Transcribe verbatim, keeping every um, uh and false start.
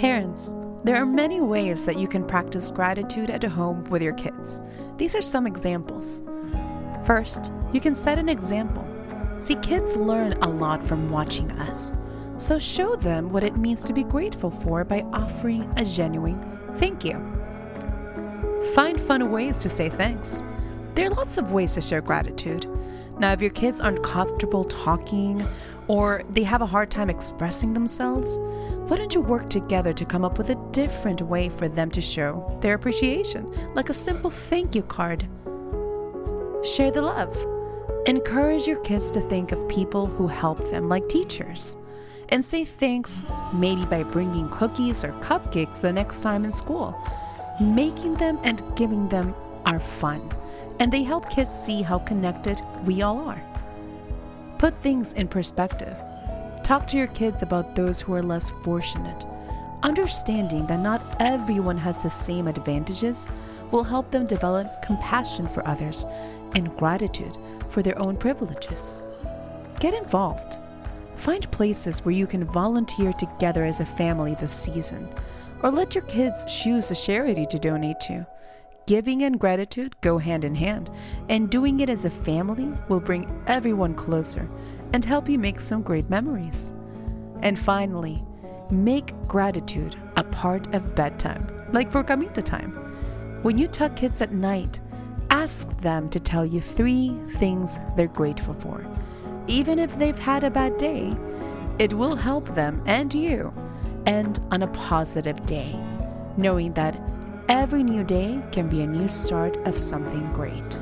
Parents, there are many ways that you can practice gratitude at home with your kids. These are some examples. First, you can set an example. See, kids learn a lot from watching us. So show them what it means to be grateful for by offering a genuine thank you. Find fun ways to say thanks. There are lots of ways to share gratitude. Now, if your kids aren't comfortable talking or they have a hard time expressing themselves, why don't you work together to come up with a different way for them to show their appreciation, like a simple thank you card. Share the love. Encourage your kids to think of people who help them, like teachers, and say thanks, maybe by bringing cookies or cupcakes the next time in school. Making them and giving them are fun, and they help kids see how connected we all are. Put things in perspective. Talk to your kids about those who are less fortunate. Understanding that not everyone has the same advantages will help them develop compassion for others and gratitude for their own privileges. Get involved. Find places where you can volunteer together as a family this season, or let your kids choose a charity to donate to. Giving and gratitude go hand in hand, and doing it as a family will bring everyone closer and help you make some great memories. And finally, make gratitude a part of bedtime, like for Camita time. When you tuck kids at night, ask them to tell you three things they're grateful for. Even if they've had a bad day, it will help them and you end on a positive day, knowing that every new day can be a new start of something great.